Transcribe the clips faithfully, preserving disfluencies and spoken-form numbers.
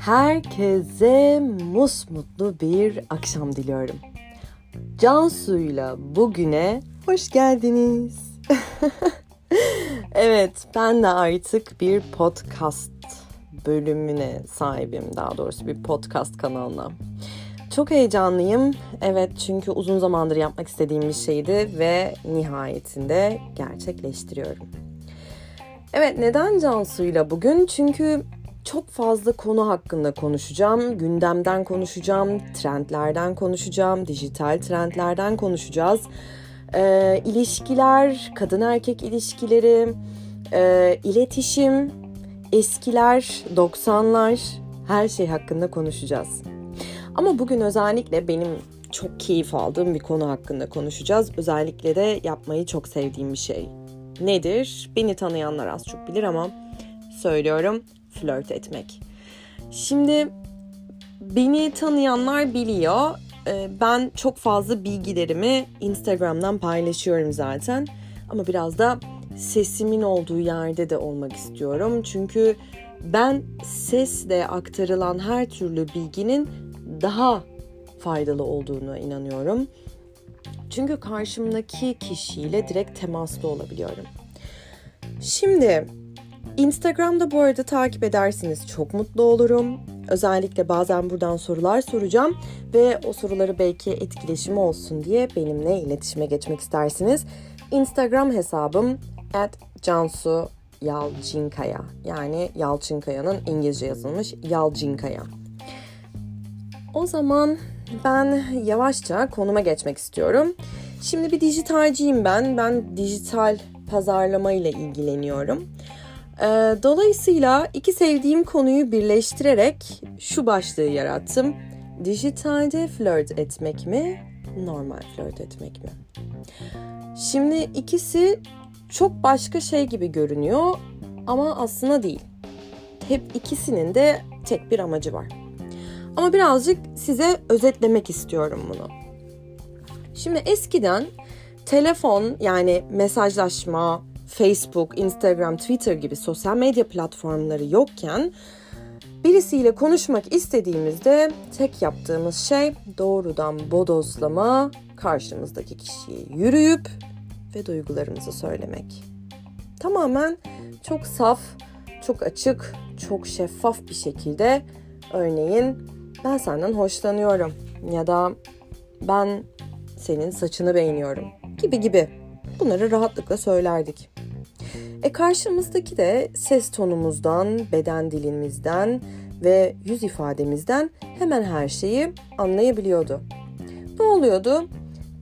Herkese musmutlu bir akşam diliyorum. Cansu'yla bugüne hoş geldiniz. Evet, ben de artık bir podcast bölümüne sahibim. Daha doğrusu bir podcast kanalına. Çok heyecanlıyım. Evet, çünkü uzun zamandır yapmak istediğim bir şeydi ve nihayetinde gerçekleştiriyorum. Evet, neden Cansu'yla bugün? Çünkü çok fazla konu hakkında konuşacağım. Gündemden konuşacağım, trendlerden konuşacağım, dijital trendlerden konuşacağız. E, ilişkiler, kadın erkek ilişkileri, e, iletişim, eskiler, doksanlar, her şey hakkında konuşacağız. Ama bugün özellikle benim çok keyif aldığım bir konu hakkında konuşacağız. Özellikle de yapmayı çok sevdiğim bir şey. Nedir? Beni tanıyanlar az çok bilir ama söylüyorum. Flört etmek. Şimdi beni tanıyanlar biliyor. Ben çok fazla bilgilerimi Instagram'dan paylaşıyorum zaten. Ama biraz da sesimin olduğu yerde de olmak istiyorum. Çünkü ben sesle aktarılan her türlü bilginin daha faydalı olduğuna inanıyorum. Çünkü karşımdaki kişiyle direkt temaslı olabiliyorum. Şimdi Instagram'da bu arada takip edersiniz, çok mutlu olurum. Özellikle bazen buradan sorular soracağım ve o soruları belki etkileşimi olsun diye benimle iletişime geçmek istersiniz. Instagram hesabım at Cansu Yalçınkaya, yani Yalçınkaya'nın İngilizce yazılmış Yalçınkaya. O zaman ben yavaşça konuma geçmek istiyorum. Şimdi bir dijitalciyim ben. Ben dijital pazarlama ile ilgileniyorum. Dolayısıyla iki sevdiğim konuyu birleştirerek şu başlığı yarattım. Dijitalde flört etmek mi, normal flört etmek mi? Şimdi ikisi çok başka şey gibi görünüyor ama aslında değil. Hep ikisinin de tek bir amacı var. Ama birazcık size özetlemek istiyorum bunu. Şimdi eskiden telefon, yani mesajlaşma, Facebook, Instagram, Twitter gibi sosyal medya platformları yokken birisiyle konuşmak istediğimizde tek yaptığımız şey doğrudan bodozlama, karşımızdaki kişiye yürüyüp ve duygularımızı söylemek. Tamamen çok saf, çok açık, çok şeffaf bir şekilde, örneğin ben senden hoşlanıyorum ya da ben senin saçını beğeniyorum gibi gibi bunları rahatlıkla söylerdik. E karşımızdaki de ses tonumuzdan, beden dilimizden ve yüz ifademizden hemen her şeyi anlayabiliyordu. Ne oluyordu?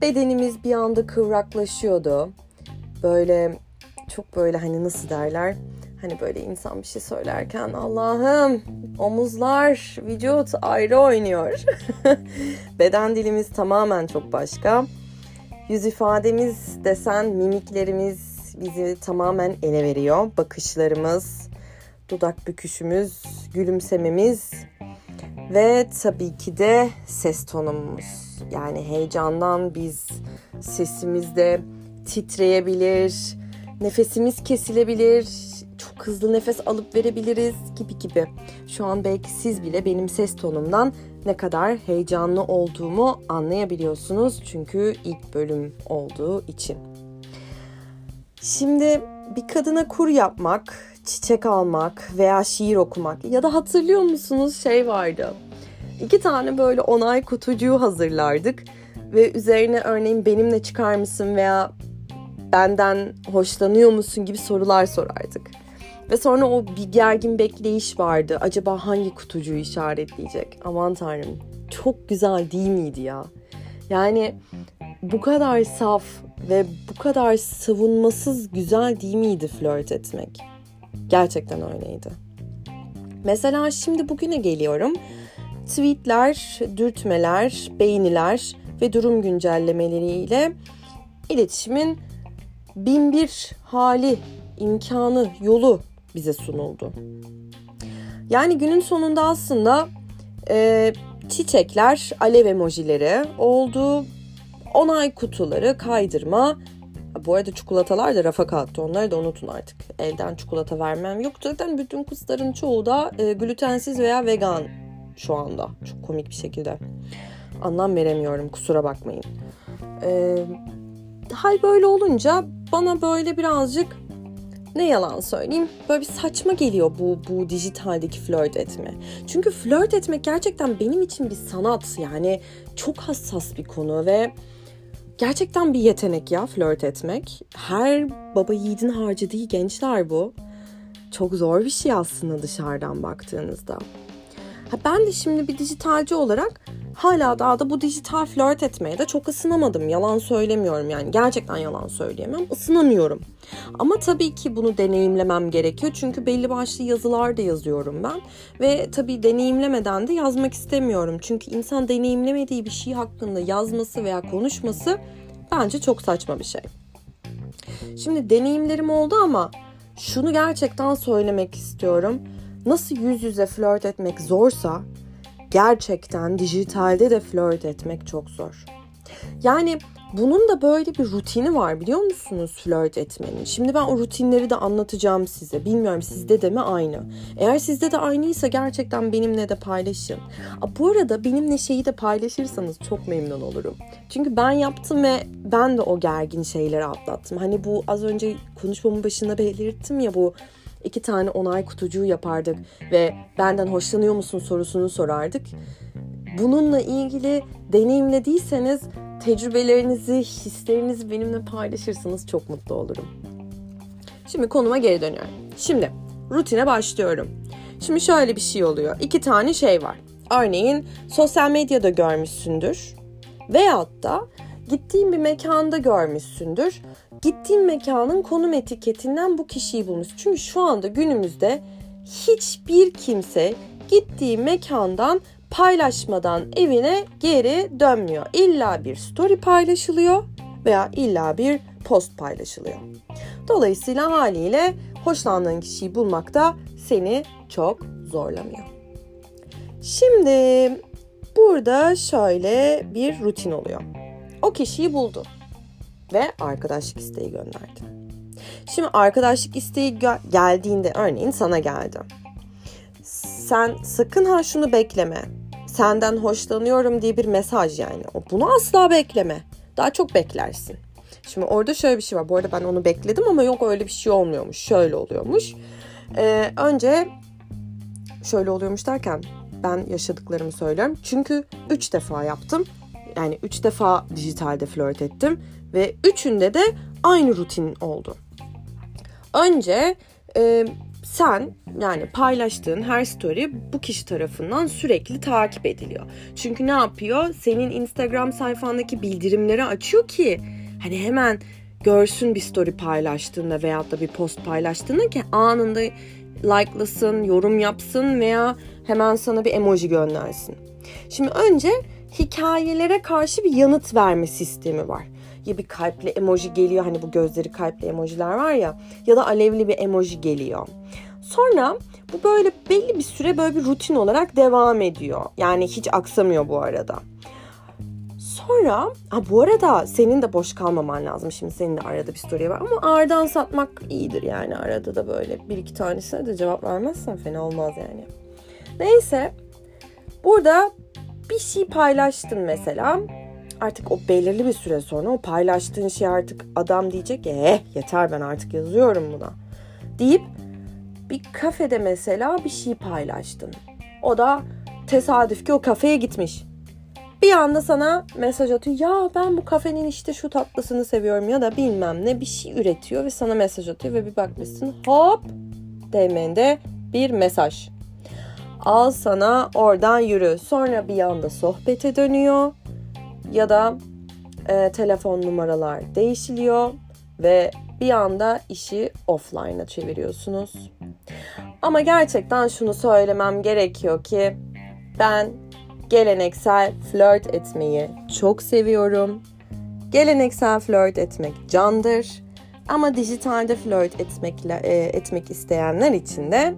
Bedenimiz bir anda kıvraklaşıyordu. Böyle çok böyle hani nasıl derler? Hani böyle insan bir şey söylerken Allah'ım omuzlar, vücut ayrı oynuyor. Beden dilimiz tamamen çok başka. Yüz ifademiz desen mimiklerimiz bizi tamamen ele veriyor. Bakışlarımız, dudak büküşümüz, gülümsememiz ve tabii ki de ses tonumuz. Yani heyecandan biz sesimizde titreyebilir, nefesimiz kesilebilir, çok hızlı nefes alıp verebiliriz gibi gibi. Şu an belki siz bile benim ses tonumdan ne kadar heyecanlı olduğumu anlayabiliyorsunuz. Çünkü ilk bölüm olduğu için. Şimdi bir kadına kur yapmak, çiçek almak veya şiir okumak ya da hatırlıyor musunuz şey vardı. İki tane böyle onay kutucuğu hazırlardık ve üzerine örneğin benimle çıkar mısın veya benden hoşlanıyor musun gibi sorular sorardık. Ve sonra o bir gergin bekleyiş vardı. Acaba hangi kutucuğu işaretleyecek? Aman tanrım, çok güzel değil miydi ya? Yani bu kadar saf ve bu kadar savunmasız güzel değil miydi flört etmek? Gerçekten öyleydi. Mesela şimdi bugüne geliyorum. Tweetler, dürtmeler, beğeniler ve durum güncellemeleriyle iletişimin bin bir hali, imkanı, yolu bize sunuldu. Yani günün sonunda aslında e, çiçekler, alev emojileri oldu. Onay kutuları, kaydırma, Bu arada çikolatalar da rafa kalktı. Onları da unutun artık. Evden çikolata vermem yok. Zaten bütün kızların çoğu da e, glutensiz veya vegan şu anda. Çok komik bir şekilde. Anlam veremiyorum. Kusura bakmayın. E, hal böyle olunca bana böyle birazcık ne yalan söyleyeyim, böyle bir saçma geliyor bu bu dijitaldeki flört etme. Çünkü flört etmek gerçekten benim için bir sanat. Yani çok hassas bir konu ve gerçekten bir yetenek ya flört etmek. Her baba yiğidin harcı değil gençler bu. Çok zor bir şey aslında dışarıdan baktığınızda. Ha, ben de şimdi bir dijitalci olarak hala daha da bu dijital flört etmeye de çok ısınamadım. Yalan söylemiyorum yani. Gerçekten yalan söyleyemem. Isınamıyorum. Ama tabii ki bunu deneyimlemem gerekiyor. Çünkü belli başlı yazılar da yazıyorum ben. Ve tabii deneyimlemeden de yazmak istemiyorum. Çünkü insan deneyimlemediği bir şey hakkında yazması veya konuşması bence çok saçma bir şey. Şimdi deneyimlerim oldu ama şunu gerçekten söylemek istiyorum. Nasıl yüz yüze flört etmek zorsa gerçekten dijitalde de flört etmek çok zor. Yani bunun da böyle bir rutini var biliyor musunuz flört etmenin? Şimdi ben o rutinleri de anlatacağım size. Bilmiyorum sizde de mi aynı? Eğer sizde de aynıysa gerçekten benimle de paylaşın. Aa, bu arada benimle şeyi de paylaşırsanız çok memnun olurum. Çünkü ben yaptım ve ben de o gergin şeyleri atlattım. Hani bu az önce konuşmamın başında belirttim ya bu... İki tane onay kutucuğu yapardık ve benden hoşlanıyor musun sorusunu sorardık. Bununla ilgili deneyimlediyseniz tecrübelerinizi, hislerinizi benimle paylaşırsanız çok mutlu olurum. Şimdi konuma geri dönüyorum. Şimdi rutine başlıyorum. Şimdi şöyle bir şey oluyor. İki tane şey var. Örneğin sosyal medyada görmüşsündür veyahut da gittiğin bir mekanda görmüşsündür. Gittiğin mekanın konum etiketinden bu kişiyi bulmuş. Çünkü şu anda günümüzde hiçbir kimse gittiği mekandan paylaşmadan evine geri dönmüyor. İlla bir story paylaşılıyor veya illa bir post paylaşılıyor. Dolayısıyla haliyle hoşlandığın kişiyi bulmak da seni çok zorlamıyor. Şimdi burada şöyle bir rutin oluyor. O kişiyi buldu ve arkadaşlık isteği gönderdi. Şimdi arkadaşlık isteği gö- geldiğinde örneğin sana geldi. Sen sakın ha şunu bekleme. Senden hoşlanıyorum diye bir mesaj yani. Bunu asla bekleme. Daha çok beklersin. Şimdi orada şöyle bir şey var. Bu arada ben onu bekledim ama yok öyle bir şey olmuyormuş. Şöyle oluyormuş. Ee, önce şöyle oluyormuş derken ben yaşadıklarımı söylüyorum. Çünkü üç defa yaptım. Yani üç defa dijitalde flört ettim ve üçünde de aynı rutin oldu. Önce e, sen yani paylaştığın her story bu kişi tarafından sürekli takip ediliyor. Çünkü ne yapıyor? Senin Instagram sayfandaki bildirimleri açıyor ki hani hemen görsün bir story paylaştığında veyahut da bir post paylaştığında ki anında like'lasın, yorum yapsın veya hemen sana bir emoji göndersin. Şimdi önce hikayelere karşı bir yanıt verme sistemi var. Ya bir kalpli emoji geliyor. Hani bu gözleri kalpli emojiler var ya. Ya da alevli bir emoji geliyor. Sonra bu böyle belli bir süre böyle bir rutin olarak devam ediyor. Yani hiç aksamıyor bu arada. Sonra ha bu arada senin de boş kalmaman lazım. Şimdi senin de arada bir story var. Ama ağırdan satmak iyidir yani. Arada da böyle bir iki tanesine de cevap vermezsen fena olmaz yani. Neyse. Burada... Bir şey paylaştın mesela. Artık o belirli bir süre sonra o paylaştığın şey artık adam diyecek ya eh, yeter ben artık yazıyorum buna deyip bir kafede mesela bir şey paylaştın. O da tesadüf ki o kafeye gitmiş. Bir anda sana mesaj atıyor. Ya ben bu kafenin işte şu tatlısını seviyorum ya da bilmem ne bir şey üretiyor ve sana mesaj atıyor ve bir bakmışsın hop D M'de bir mesaj. Al sana oradan yürü. Sonra bir anda sohbete dönüyor ya da e, telefon numaralar değişiliyor ve bir anda işi offline'a çeviriyorsunuz. Ama gerçekten şunu söylemem gerekiyor ki ben geleneksel flört etmeyi çok seviyorum. Geleneksel flört etmek candır ama dijitalde flört etmekle, e, etmek isteyenler için de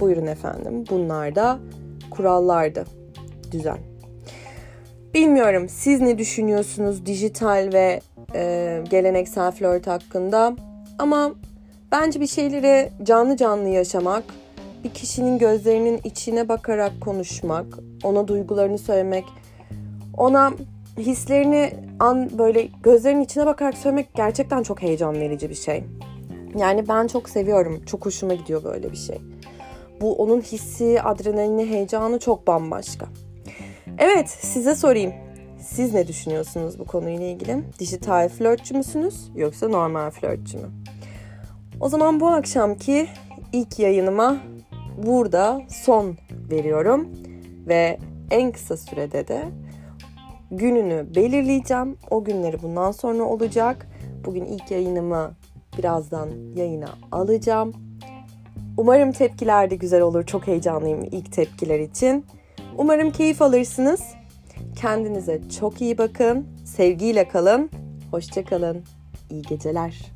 buyurun efendim. Bunlar da kurallardı. Düzen. Bilmiyorum siz ne düşünüyorsunuz dijital ve e, geleneksel flört hakkında. Ama bence bir şeyleri canlı canlı yaşamak, bir kişinin gözlerinin içine bakarak konuşmak, ona duygularını söylemek, ona hislerini an böyle gözlerinin içine bakarak söylemek gerçekten çok heyecan verici bir şey. Yani ben çok seviyorum, çok hoşuma gidiyor böyle bir şey. Bu onun hissi, adrenalini, heyecanı çok bambaşka. Evet, size sorayım. Siz ne düşünüyorsunuz bu konuyla ilgili? Dijital flörtçü müsünüz yoksa normal flörtçü mü? O zaman bu akşamki ilk yayınıma burada son veriyorum. Ve en kısa sürede de gününü belirleyeceğim. O günleri bundan sonra olacak. Bugün ilk yayınımı birazdan yayına alacağım. Umarım tepkiler de güzel olur. Çok heyecanlıyım ilk tepkiler için. Umarım keyif alırsınız. Kendinize çok iyi bakın. Sevgiyle kalın. Hoşça kalın. İyi geceler.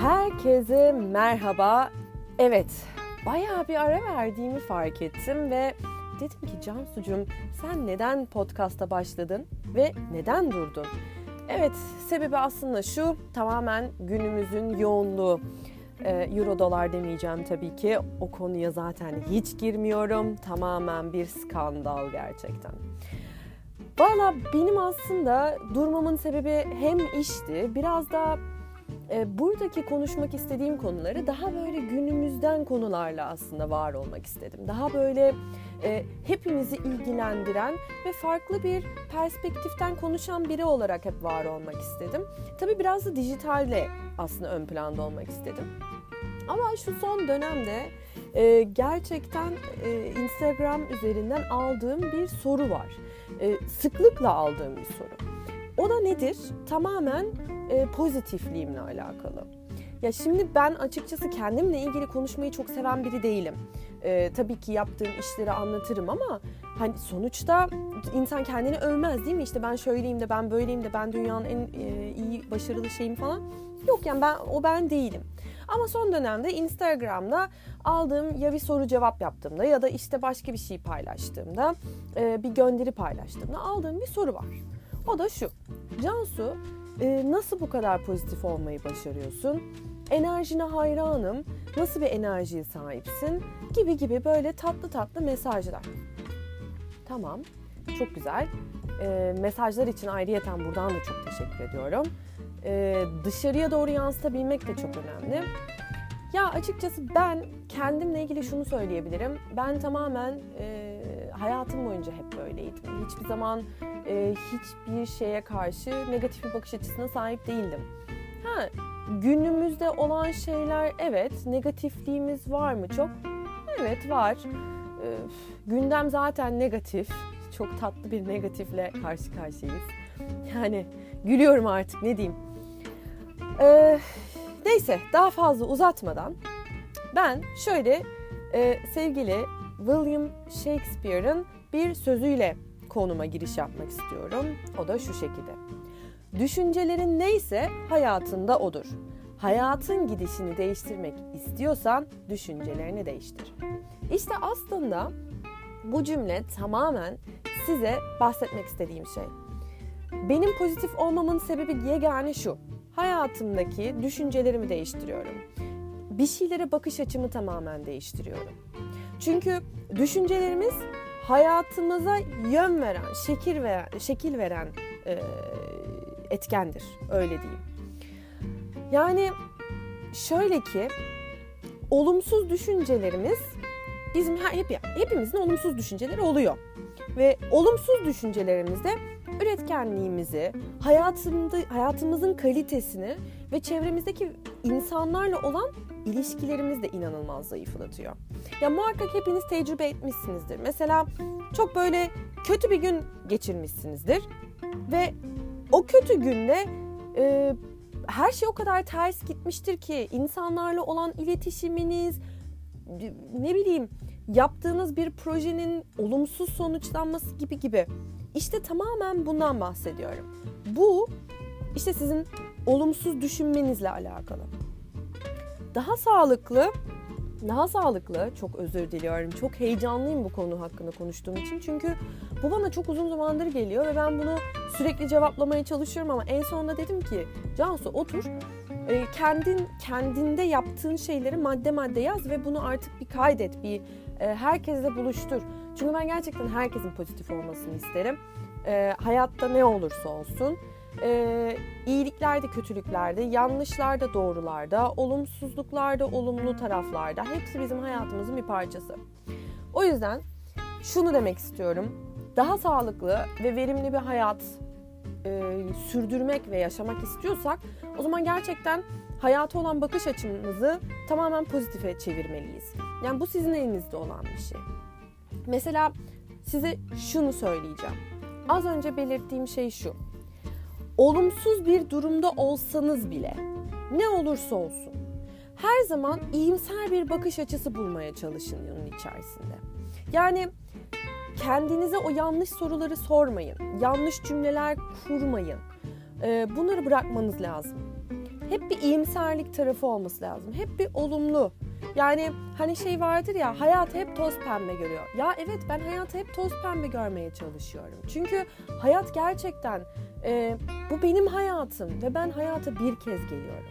Herkese merhaba. Evet, bayağı bir ara verdiğimi fark ettim ve dedim ki Cansu'cum, sen neden podcasta başladın ve neden durdun? Evet, sebebi aslında şu, tamamen günümüzün yoğunluğu. Euro dolar demeyeceğim tabii ki, o konuya zaten hiç girmiyorum. Tamamen bir skandal gerçekten. Valla benim aslında durmamın sebebi hem işti, biraz da buradaki konuşmak istediğim konuları daha böyle günümüzden konularla aslında var olmak istedim. Daha böyle e, hepimizi ilgilendiren ve farklı bir perspektiften konuşan biri olarak hep var olmak istedim. Tabii biraz da dijitalle aslında ön planda olmak istedim. Ama şu son dönemde e, gerçekten e, Instagram üzerinden aldığım bir soru var. E, sıklıkla aldığım bir soru. O da nedir? Tamamen e, pozitifliğimle alakalı. Ya şimdi ben açıkçası kendimle ilgili konuşmayı çok seven biri değilim. E, tabii ki yaptığım işleri anlatırım ama hani sonuçta insan kendini övmez değil mi? İşte ben şöyleyim de, ben böyleyim de, ben dünyanın en e, iyi başarılı şeyim falan. Yok yani ben o ben değilim. Ama son dönemde Instagram'da aldığım ya bir soru cevap yaptığımda ya da işte başka bir şey paylaştığımda, e, bir gönderi paylaştığımda aldığım bir soru var. O da şu: Cansu, nasıl bu kadar pozitif olmayı başarıyorsun? Enerjine hayranım, nasıl bir enerjiye sahipsin? Gibi gibi böyle tatlı tatlı mesajlar. Tamam, çok güzel. E, mesajlar için ayrıyeten buradan da çok teşekkür ediyorum. E, dışarıya doğru yansıtabilmek de çok önemli. Ya açıkçası ben kendimle ilgili şunu söyleyebilirim. Ben tamamen e, hayatım boyunca hep böyleydim. Hiçbir zaman e, hiçbir şeye karşı negatif bir bakış açısına sahip değildim. Ha, günümüzde olan şeyler, evet, negatifliğimiz var mı çok? Evet, var. E, gündem zaten negatif. Çok tatlı bir negatifle karşı karşıyayız. Yani gülüyorum artık, ne diyeyim. Eee... Neyse, daha fazla uzatmadan ben şöyle e, sevgili William Shakespeare'ın bir sözüyle konuma giriş yapmak istiyorum. O da şu şekilde: düşüncelerin neyse hayatında odur. Hayatın gidişini değiştirmek istiyorsan düşüncelerini değiştir. İşte aslında bu cümle tamamen size bahsetmek istediğim şey. Benim pozitif olmamın sebebi yegane şu: hayatımdaki düşüncelerimi değiştiriyorum. Bir şeylere bakış açımı tamamen değiştiriyorum. Çünkü düşüncelerimiz hayatımıza yön veren, şekil veren, şekil veren e, etkendir. Öyle diyeyim. Yani şöyle ki, olumsuz düşüncelerimiz, bizim hep, hepimizin olumsuz düşünceleri oluyor. Ve olumsuz düşüncelerimizde üretkenliğimizi, hayatımda, hayatımızın kalitesini ve çevremizdeki insanlarla olan ilişkilerimizi de inanılmaz zayıflatıyor. Ya muhakkak hepiniz tecrübe etmişsinizdir. Mesela çok böyle kötü bir gün geçirmişsinizdir ve o kötü günde e, her şey o kadar ters gitmiştir ki insanlarla olan iletişiminiz, ne bileyim, yaptığınız bir projenin olumsuz sonuçlanması gibi gibi. İşte tamamen bundan bahsediyorum. Bu işte sizin olumsuz düşünmenizle alakalı. Daha sağlıklı daha sağlıklı. Çok özür diliyorum. Çok heyecanlıyım bu konu hakkında konuştuğum için. Çünkü bu bana çok uzun zamandır geliyor ve ben bunu sürekli cevaplamaya çalışıyorum ama en sonunda dedim ki Cansu otur, kendin kendinde yaptığın şeyleri madde madde yaz ve bunu artık bir kaydet, bir herkesle buluştur. Çünkü ben gerçekten herkesin pozitif olmasını isterim. E, hayatta ne olursa olsun, e, iyiliklerde, kötülüklerde, yanlışlarda, doğrularda, olumsuzluklarda, olumlu taraflarda hepsi bizim hayatımızın bir parçası. O yüzden şunu demek istiyorum. Daha sağlıklı ve verimli bir hayat e, sürdürmek ve yaşamak istiyorsak o zaman gerçekten hayata olan bakış açımızı tamamen pozitife çevirmeliyiz. Yani bu sizin elinizde olan bir şey. Mesela size şunu söyleyeceğim. Az önce belirttiğim şey şu. Olumsuz bir durumda olsanız bile ne olursa olsun her zaman iyimser bir bakış açısı bulmaya çalışın onun içerisinde. Yani kendinize o yanlış soruları sormayın. Yanlış cümleler kurmayın. Bunları bırakmanız lazım. Hep bir iyimserlik tarafı olması lazım. Hep bir olumlu. Yani hani şey vardır ya, hayatı hep toz pembe görüyor. Ya evet, ben hayatı hep toz pembe görmeye çalışıyorum. Çünkü hayat gerçekten e, bu benim hayatım ve ben hayata bir kez geliyorum.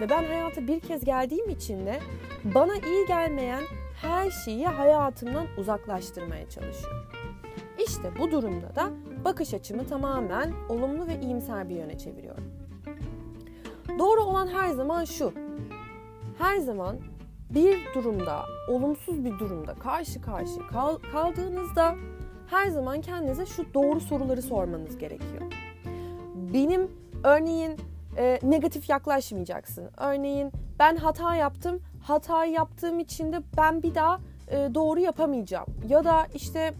Ve ben hayata bir kez geldiğim için de bana iyi gelmeyen her şeyi hayatımdan uzaklaştırmaya çalışıyorum. İşte bu durumda da bakış açımı tamamen olumlu ve iyimser bir yöne çeviriyorum. Doğru olan her zaman şu. Her zaman bir durumda, olumsuz bir durumda karşı karşı kaldığınızda her zaman kendinize şu doğru soruları sormanız gerekiyor. Benim örneğin e, negatif yaklaşmayacaksın. Örneğin ben hata yaptım, hatayı yaptığım için de ben bir daha e, doğru yapamayacağım. Ya da işte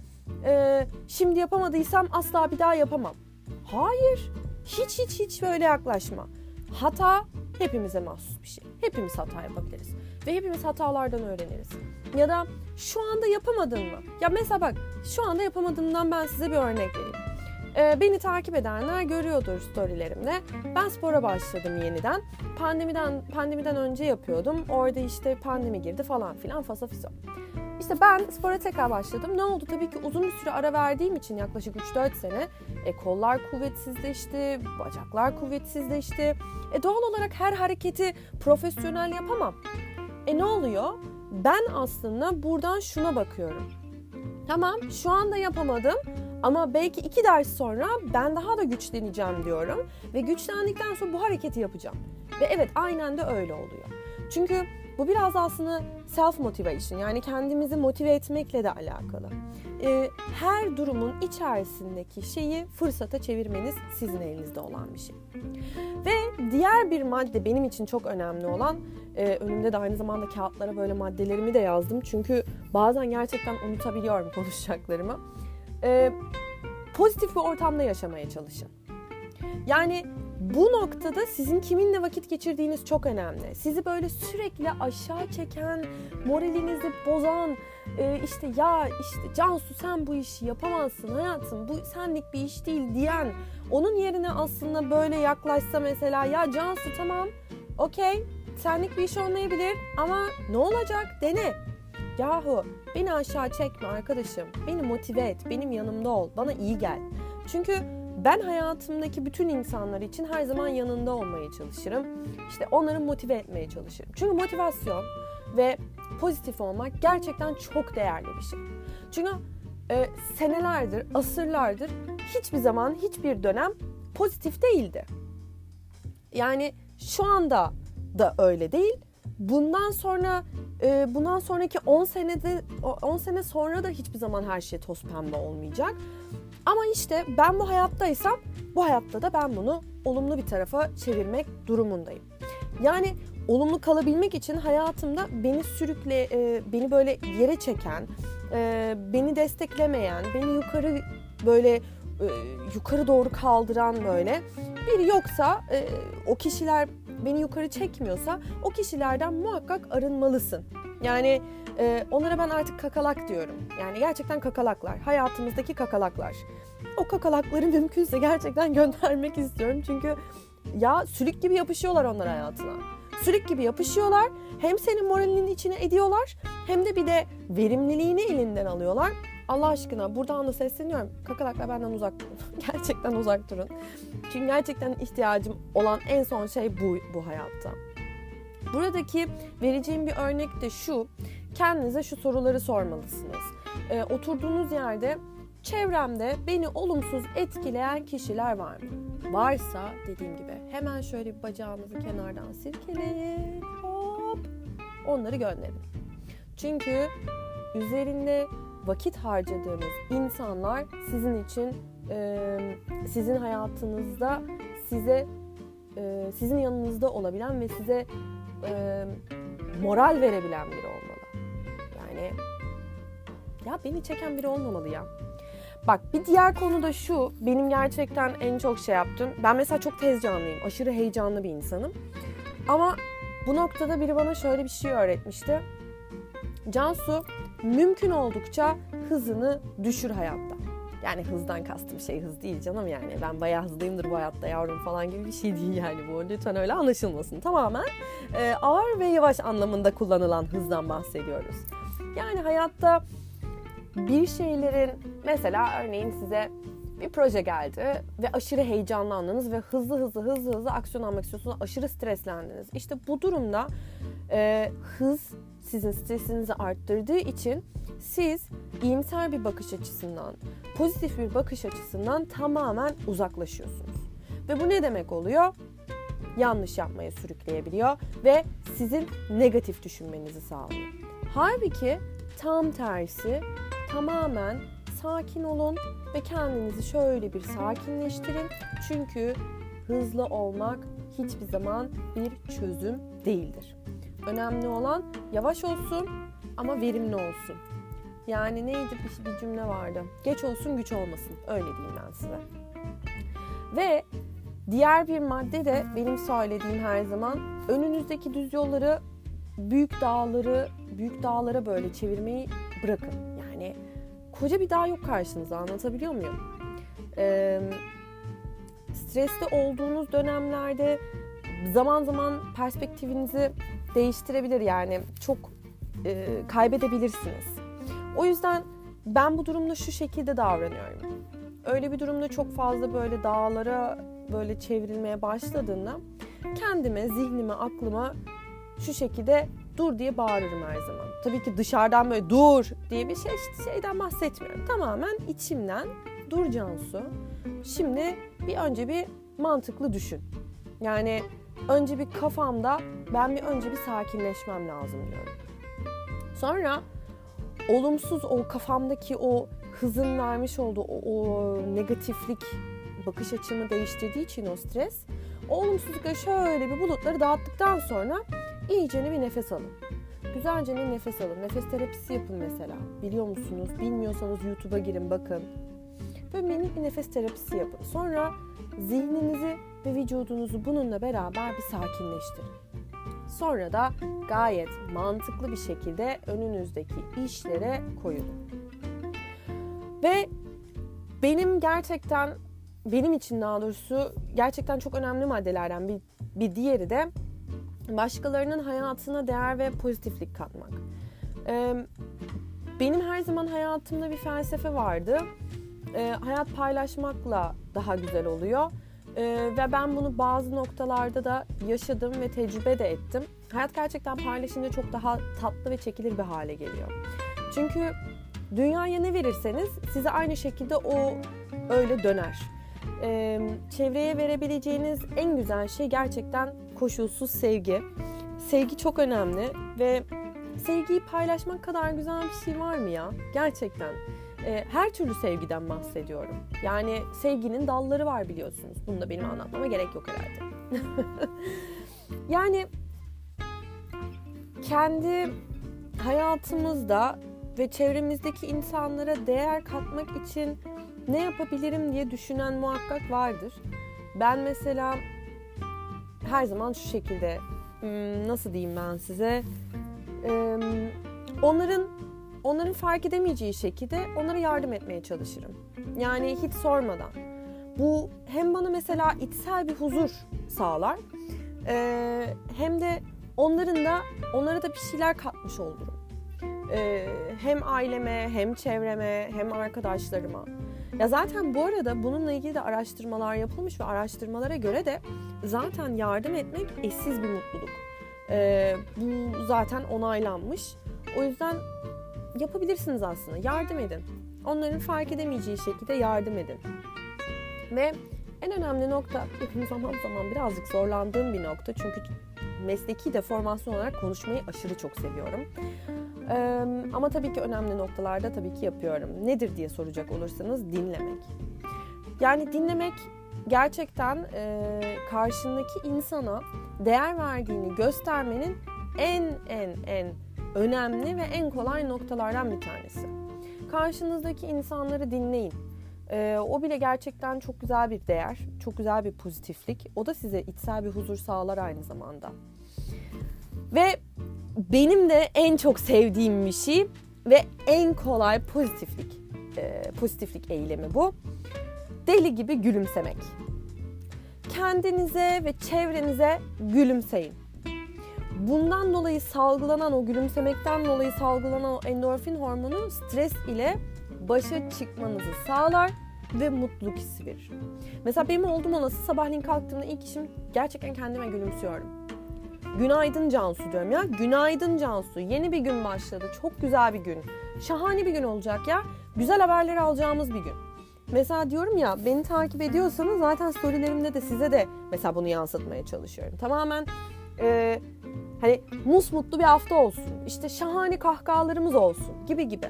e, şimdi yapamadıysam asla bir daha yapamam. Hayır, hiç hiç hiç böyle yaklaşma. Hata hepimize mahsus bir şey. Hepimiz hata yapabiliriz. Ve hepimiz hatalardan öğreniriz. Ya da şu anda yapamadın mı? Ya mesela bak, şu anda yapamadığımdan ben size bir örnek vereyim. Ee, beni takip edenler görüyordur storylerimde. Ben spora başladım yeniden. Pandemiden pandemiden önce yapıyordum. Orada işte pandemi girdi falan filan fasafiso. İşte ben spora tekrar başladım. Ne oldu? Tabii ki uzun bir süre ara verdiğim için yaklaşık üç dört sene e, kollar kuvvetsizleşti, bacaklar kuvvetsizleşti. E, doğal olarak her hareketi profesyonel yapamam. E ne oluyor? Ben aslında buradan şuna bakıyorum. Tamam, şu anda yapamadım ama belki iki ders sonra ben daha da güçleneceğim diyorum. Ve güçlendikten sonra bu hareketi yapacağım. Ve evet, aynen de öyle oluyor. Çünkü bu biraz aslında self motivation, yani kendimizi motive etmekle de alakalı. Ee, her durumun içerisindeki şeyi fırsata çevirmeniz sizin elinizde olan bir şey. Ve diğer bir madde benim için çok önemli olan, e, önümde de aynı zamanda kağıtlara böyle maddelerimi de yazdım. Çünkü bazen gerçekten unutabiliyorum konuşacaklarımı. E, pozitif bir ortamda yaşamaya çalışın. Yani bu noktada sizin kiminle vakit geçirdiğiniz çok önemli. Sizi böyle sürekli aşağı çeken, moralinizi bozan, işte ya işte Cansu sen bu işi yapamazsın hayatım, bu senlik bir iş değil diyen, onun yerine aslında böyle yaklaşsa mesela, ya Cansu tamam, okey, senlik bir iş olmayabilir ama ne olacak, dene. Yahu beni aşağı çekme arkadaşım, beni motive et, benim yanımda ol, bana iyi gel. Çünkü ben hayatımdaki bütün insanlar için her zaman yanında olmaya çalışırım. İşte onları motive etmeye çalışırım. Çünkü motivasyon ve pozitif olmak gerçekten çok değerli bir şey. Çünkü e, senelerdir, asırlardır hiçbir zaman, hiçbir dönem pozitif değildi. Yani şu anda da öyle değil. Bundan sonra, e, bundan sonraki on senede on sene sonra da hiçbir zaman her şey toz pembe olmayacak. Ama işte ben bu hayattaysam, bu hayatta da ben bunu olumlu bir tarafa çevirmek durumundayım. Yani olumlu kalabilmek için hayatımda beni sürükle, beni böyle yere çeken, beni desteklemeyen, beni yukarı böyle yukarı doğru kaldıran böyle biri yoksa, o kişiler beni yukarı çekmiyorsa o kişilerden muhakkak arınmalısın. Yani e, onlara ben artık kakalak diyorum. Yani gerçekten kakalaklar, hayatımızdaki kakalaklar. O kakalakları mümkünse gerçekten göndermek istiyorum. Çünkü ya sülük gibi yapışıyorlar onlar hayatına. Sürük gibi yapışıyorlar. Hem senin moralinin içine ediyorlar hem de bir de verimliliğini elinden alıyorlar. Allah aşkına buradan da sesleniyorum. Kakalakla benden uzak durun. Gerçekten uzak durun. Çünkü gerçekten ihtiyacım olan en son şey bu bu hayatta. Buradaki vereceğim bir örnek de şu. Kendinize şu soruları sormalısınız. Ee, oturduğunuz yerde çevremde beni olumsuz etkileyen kişiler var mı? Varsa dediğim gibi hemen şöyle bir bacağınızı kenardan silkeleyin. Hop! Onları gönderin. Çünkü üzerinde vakit harcadığınız insanlar sizin için, e, sizin hayatınızda, size, e, sizin yanınızda olabilen ve size e, moral verebilen biri olmalı. Yani ya beni çeken biri olmamalı ya. Bak bir diğer konu da şu, benim gerçekten en çok şey yaptım. Ben mesela çok tez canlıyım, aşırı heyecanlı bir insanım. Ama bu noktada biri bana şöyle bir şey öğretmişti. Cansu, mümkün oldukça hızını düşür hayatta. Yani hızdan kastım şey hız değil canım yani. Ben bayağı hızlıyımdır bu hayatta yavrum falan gibi bir şey değil yani bu. Lütfen öyle anlaşılmasın. Tamamen e, ağır ve yavaş anlamında kullanılan hızdan bahsediyoruz. Yani hayatta bir şeylerin, mesela örneğin size bir proje geldi ve aşırı heyecanlandınız ve hızlı hızlı hızlı hızlı aksiyon almak istiyorsunuz. Aşırı streslendiniz. İşte bu durumda e, hız sizin stresinizi arttırdığı için siz iyimser bir bakış açısından, pozitif bir bakış açısından tamamen uzaklaşıyorsunuz. Ve bu ne demek oluyor? Yanlış yapmaya sürükleyebiliyor ve sizin negatif düşünmenizi sağlıyor. Halbuki tam tersi, tamamen sakin olun ve kendinizi şöyle bir sakinleştirin. Çünkü hızlı olmak hiçbir zaman bir çözüm değildir. Önemli olan yavaş olsun ama verimli olsun. Yani neydi bir, bir cümle vardı. Geç olsun güç olmasın. Öyle diyeyim ben size. Ve diğer bir madde de benim söylediğim her zaman önünüzdeki düz yolları büyük dağları büyük dağlara böyle çevirmeyi bırakın. Yani koca bir dağ yok karşınıza, anlatabiliyor muyum? Ee, stresli olduğunuz dönemlerde zaman zaman perspektifinizi değiştirebilir yani çok e, kaybedebilirsiniz. O yüzden ben bu durumda şu şekilde davranıyorum. Öyle bir durumda çok fazla böyle dağlara böyle çevrilmeye başladığında kendime, zihnime, aklıma şu şekilde dur diye bağırırım her zaman. Tabii ki dışarıdan böyle dur diye bir şey, şeyden bahsetmiyorum. Tamamen içimden dur Cansu. Şimdi bir önce bir mantıklı düşün. Yani önce bir kafamda ben bir önce bir sakinleşmem lazım diyorum. Sonra olumsuz o kafamdaki o hızın vermiş olduğu o, o negatiflik bakış açımı değiştirdiği için o stres. O olumsuzlukla şöyle bir bulutları dağıttıktan sonra iyicene bir nefes alın. Güzelce bir nefes alın. Nefes terapisi yapın mesela. Biliyor musunuz? Bilmiyorsanız YouTube'a girin bakın. Böyle minik bir nefes terapisi yapın. Sonra zihninizi ve vücudunuzu bununla beraber bir sakinleştirin. Sonra da gayet mantıklı bir şekilde önünüzdeki işlere koyulun. Ve benim gerçekten, benim için daha doğrusu gerçekten çok önemli maddelerden bir, bir diğeri de başkalarının hayatına değer ve pozitiflik katmak. Ee, benim her zaman hayatımda bir felsefe vardı. Ee, hayat paylaşmakla daha güzel oluyor. Ee, ve ben bunu bazı noktalarda da yaşadım ve tecrübe de ettim. Hayat gerçekten paylaşınca çok daha tatlı ve çekilir bir hale geliyor. Çünkü dünyaya ne verirseniz size aynı şekilde o öyle döner. Ee, çevreye verebileceğiniz en güzel şey gerçekten koşulsuz sevgi. Sevgi çok önemli ve sevgiyi paylaşmak kadar güzel bir şey var mı ya? Gerçekten. Her türlü sevgiden bahsediyorum. Yani sevginin dalları var biliyorsunuz. Bunu da benim anlatmama gerek yok herhalde. Yani kendi hayatımızda ve çevremizdeki insanlara değer katmak için ne yapabilirim diye düşünen muhakkak vardır. Ben mesela her zaman şu şekilde, nasıl diyeyim ben size, onların Onların fark edemeyeceği şekilde onlara yardım etmeye çalışırım. Yani hiç sormadan. Bu hem bana mesela içsel bir huzur sağlar Ee, hem de onların da onlara da bir şeyler katmış oldum. Ee, hem aileme, hem çevreme, hem arkadaşlarıma. Ya zaten bu arada bununla ilgili de araştırmalar yapılmış ve araştırmalara göre de zaten yardım etmek eşsiz bir mutluluk. Ee, bu zaten onaylanmış. O yüzden yapabilirsiniz aslında. Yardım edin. Onların fark edemeyeceği şekilde yardım edin. Ve en önemli nokta, benim zaman zaman birazcık zorlandığım bir nokta. Çünkü mesleki deformasyon olarak konuşmayı aşırı çok seviyorum. Ee, ama tabii ki önemli noktalarda tabii ki yapıyorum. Nedir diye soracak olursanız dinlemek. Yani dinlemek gerçekten e, karşındaki insana değer verdiğini göstermenin en en en önemli ve en kolay noktalardan bir tanesi. Karşınızdaki insanları dinleyin. Ee, o bile gerçekten çok güzel bir değer, çok güzel bir pozitiflik. O da size içsel bir huzur sağlar aynı zamanda. Ve benim de en çok sevdiğim bir şey ve en kolay pozitiflik, e, pozitiflik eylemi bu. Deli gibi gülümsemek. Kendinize ve çevrenize gülümseyin. Bundan dolayı salgılanan, o gülümsemekten dolayı salgılanan o endorfin hormonu stres ile başa çıkmanızı sağlar ve mutluluk hissi verir. Mesela benim oldum olası sabahleyin kalktığımda ilk işim gerçekten kendime gülümsüyorum. Günaydın Cansu diyorum ya. Günaydın Cansu. Yeni bir gün başladı. Çok güzel bir gün. Şahane bir gün olacak ya. Güzel haberleri alacağımız bir gün. Mesela diyorum ya, beni takip ediyorsanız zaten storylerimde de size de mesela bunu yansıtmaya çalışıyorum. Tamamen e, hani musmutlu bir hafta olsun. İşte şahane kahkahalarımız olsun gibi gibi.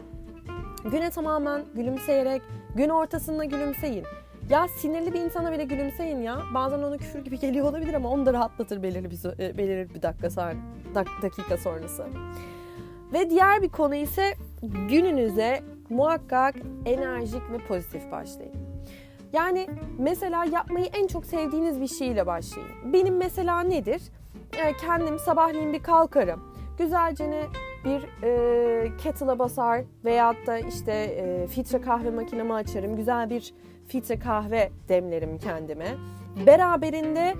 Güne tamamen gülümseyerek, gün ortasında gülümseyin. Ya sinirli bir insana bile gülümseyin ya. Bazen ona küfür gibi geliyor olabilir ama onu da rahatlatır belirli bir, belirli bir dakika, dakika sonrası. Ve diğer bir konu ise gününüze muhakkak enerjik ve pozitif başlayın. Yani mesela yapmayı en çok sevdiğiniz bir şeyle başlayın. Benim mesela nedir? Kendim sabahleyin bir kalkarım. Güzelce ne? Bir e, kettle'a basar veyahut da işte e, filtre kahve makinemi açarım. Güzel bir filtre kahve demlerim kendime. Beraberinde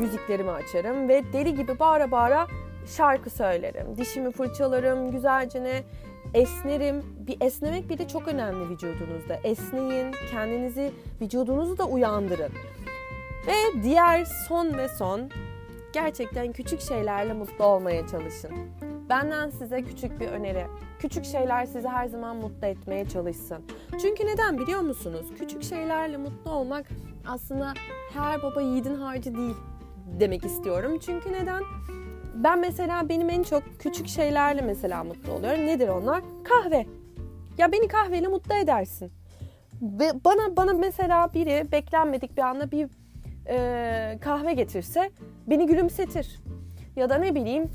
müziklerimi açarım ve deli gibi bağıra bağıra şarkı söylerim. Dişimi fırçalarım, güzelce esnerim. Bir esnemek bile çok önemli vücudunuzda. Esneyin, kendinizi, vücudunuzu da uyandırın. Ve diğer son ve son, gerçekten küçük şeylerle mutlu olmaya çalışın. Benden size küçük bir öneri. Küçük şeyler sizi her zaman mutlu etmeye çalışsın. Çünkü neden biliyor musunuz? Küçük şeylerle mutlu olmak aslında her baba yiğidin harcı değil demek istiyorum. Çünkü neden? Ben mesela benim en çok küçük şeylerle mesela mutlu oluyorum. Nedir onlar? Kahve. Ya beni kahveyle mutlu edersin. Ve bana bana mesela biri beklenmedik bir anda bir e, kahve getirse beni gülümsetir. Ya da ne bileyim,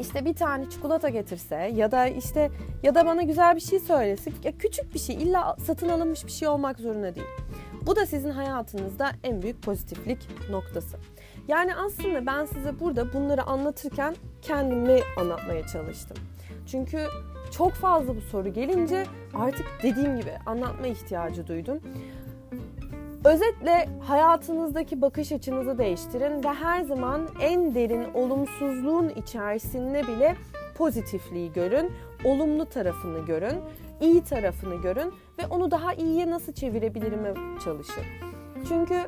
İşte bir tane çikolata getirse ya da işte ya da bana güzel bir şey söylese, ya küçük bir şey, illa satın alınmış bir şey olmak zorunda değil. Bu da sizin hayatınızda en büyük pozitiflik noktası. Yani aslında ben size burada bunları anlatırken kendimi anlatmaya çalıştım. Çünkü çok fazla bu soru gelince artık dediğim gibi anlatma ihtiyacı duydum. Özetle hayatınızdaki bakış açınızı değiştirin ve her zaman en derin olumsuzluğun içerisinde bile pozitifliği görün, olumlu tarafını görün, iyi tarafını görün ve onu daha iyiye nasıl çevirebilirim'e çalışın. Çünkü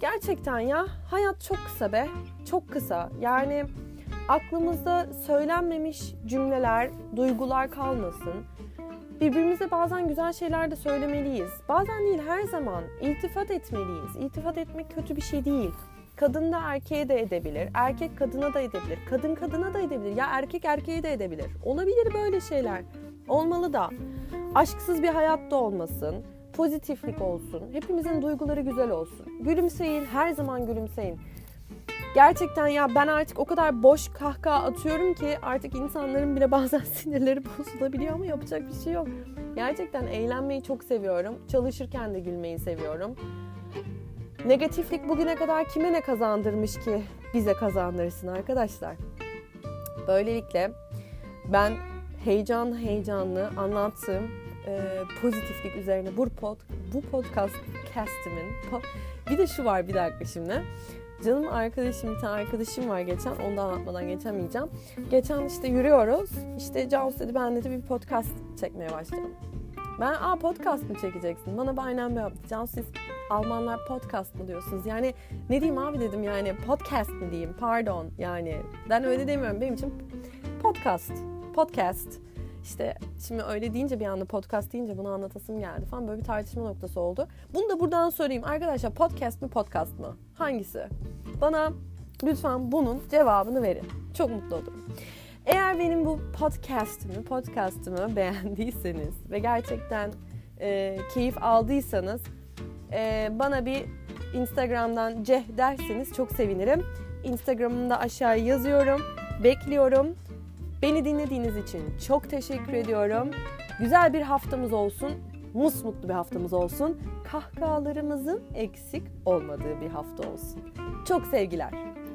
gerçekten ya, hayat çok kısa be, çok kısa. Yani aklımızda söylenmemiş cümleler, duygular kalmasın. Birbirimize bazen güzel şeyler de söylemeliyiz. Bazen değil, her zaman iltifat etmeliyiz. İltifat etmek kötü bir şey değil. Kadın da erkeğe de edebilir. Erkek kadına da edebilir. Kadın kadına da edebilir. Ya erkek erkeğe de edebilir. Olabilir böyle şeyler. Olmalı da. Aşksız bir hayat da olmasın. Pozitiflik olsun. Hepimizin duyguları güzel olsun. Gülümseyin. Her zaman gülümseyin. Gerçekten ya, ben artık o kadar boş kahkaha atıyorum ki artık insanların bile bazen sinirleri bozulabiliyor ama yapacak bir şey yok. Gerçekten eğlenmeyi çok seviyorum. Çalışırken de gülmeyi seviyorum. Negatiflik bugüne kadar kime ne kazandırmış ki bize kazandırsın arkadaşlar. Böylelikle ben heyecanlı heyecanlı anlattığım e, pozitiflik üzerine bu, pod, bu podcast castimin... Bir de şu var, bir dakika şimdi... Canım arkadaşım, bir tane arkadaşım var geçen, onu da anlatmadan geçemeyeceğim. Geçen işte yürüyoruz, işte Cansu dedi ben dedi bir podcast çekmeye başladım. Ben aa podcast mı çekeceksin? Bana aynen böyle yaptı. Cansu siz Almanlar podcast mı diyorsunuz? Yani ne diyeyim abi dedim, yani podcast mı diyeyim, pardon yani. Ben öyle demiyorum, benim için podcast, podcast. İşte şimdi öyle deyince, bir anda podcast deyince bunu anlatasım geldi falan, böyle bir tartışma noktası oldu. Bunu da buradan söyleyeyim arkadaşlar, podcast mı podcast mı? Hangisi? Bana lütfen bunun cevabını verin. Çok mutlu olurum. Eğer benim bu podcast'ımı, podcast'ımı beğendiyseniz ve gerçekten e, keyif aldıysanız e, bana bir Instagram'dan ceh derseniz çok sevinirim. Instagram'ımı da aşağıya yazıyorum. Bekliyorum. Beni dinlediğiniz için çok teşekkür ediyorum. Güzel bir haftamız olsun. Musmutlu bir haftamız olsun. Kahkahalarımızın eksik olmadığı bir hafta olsun. Çok sevgiler.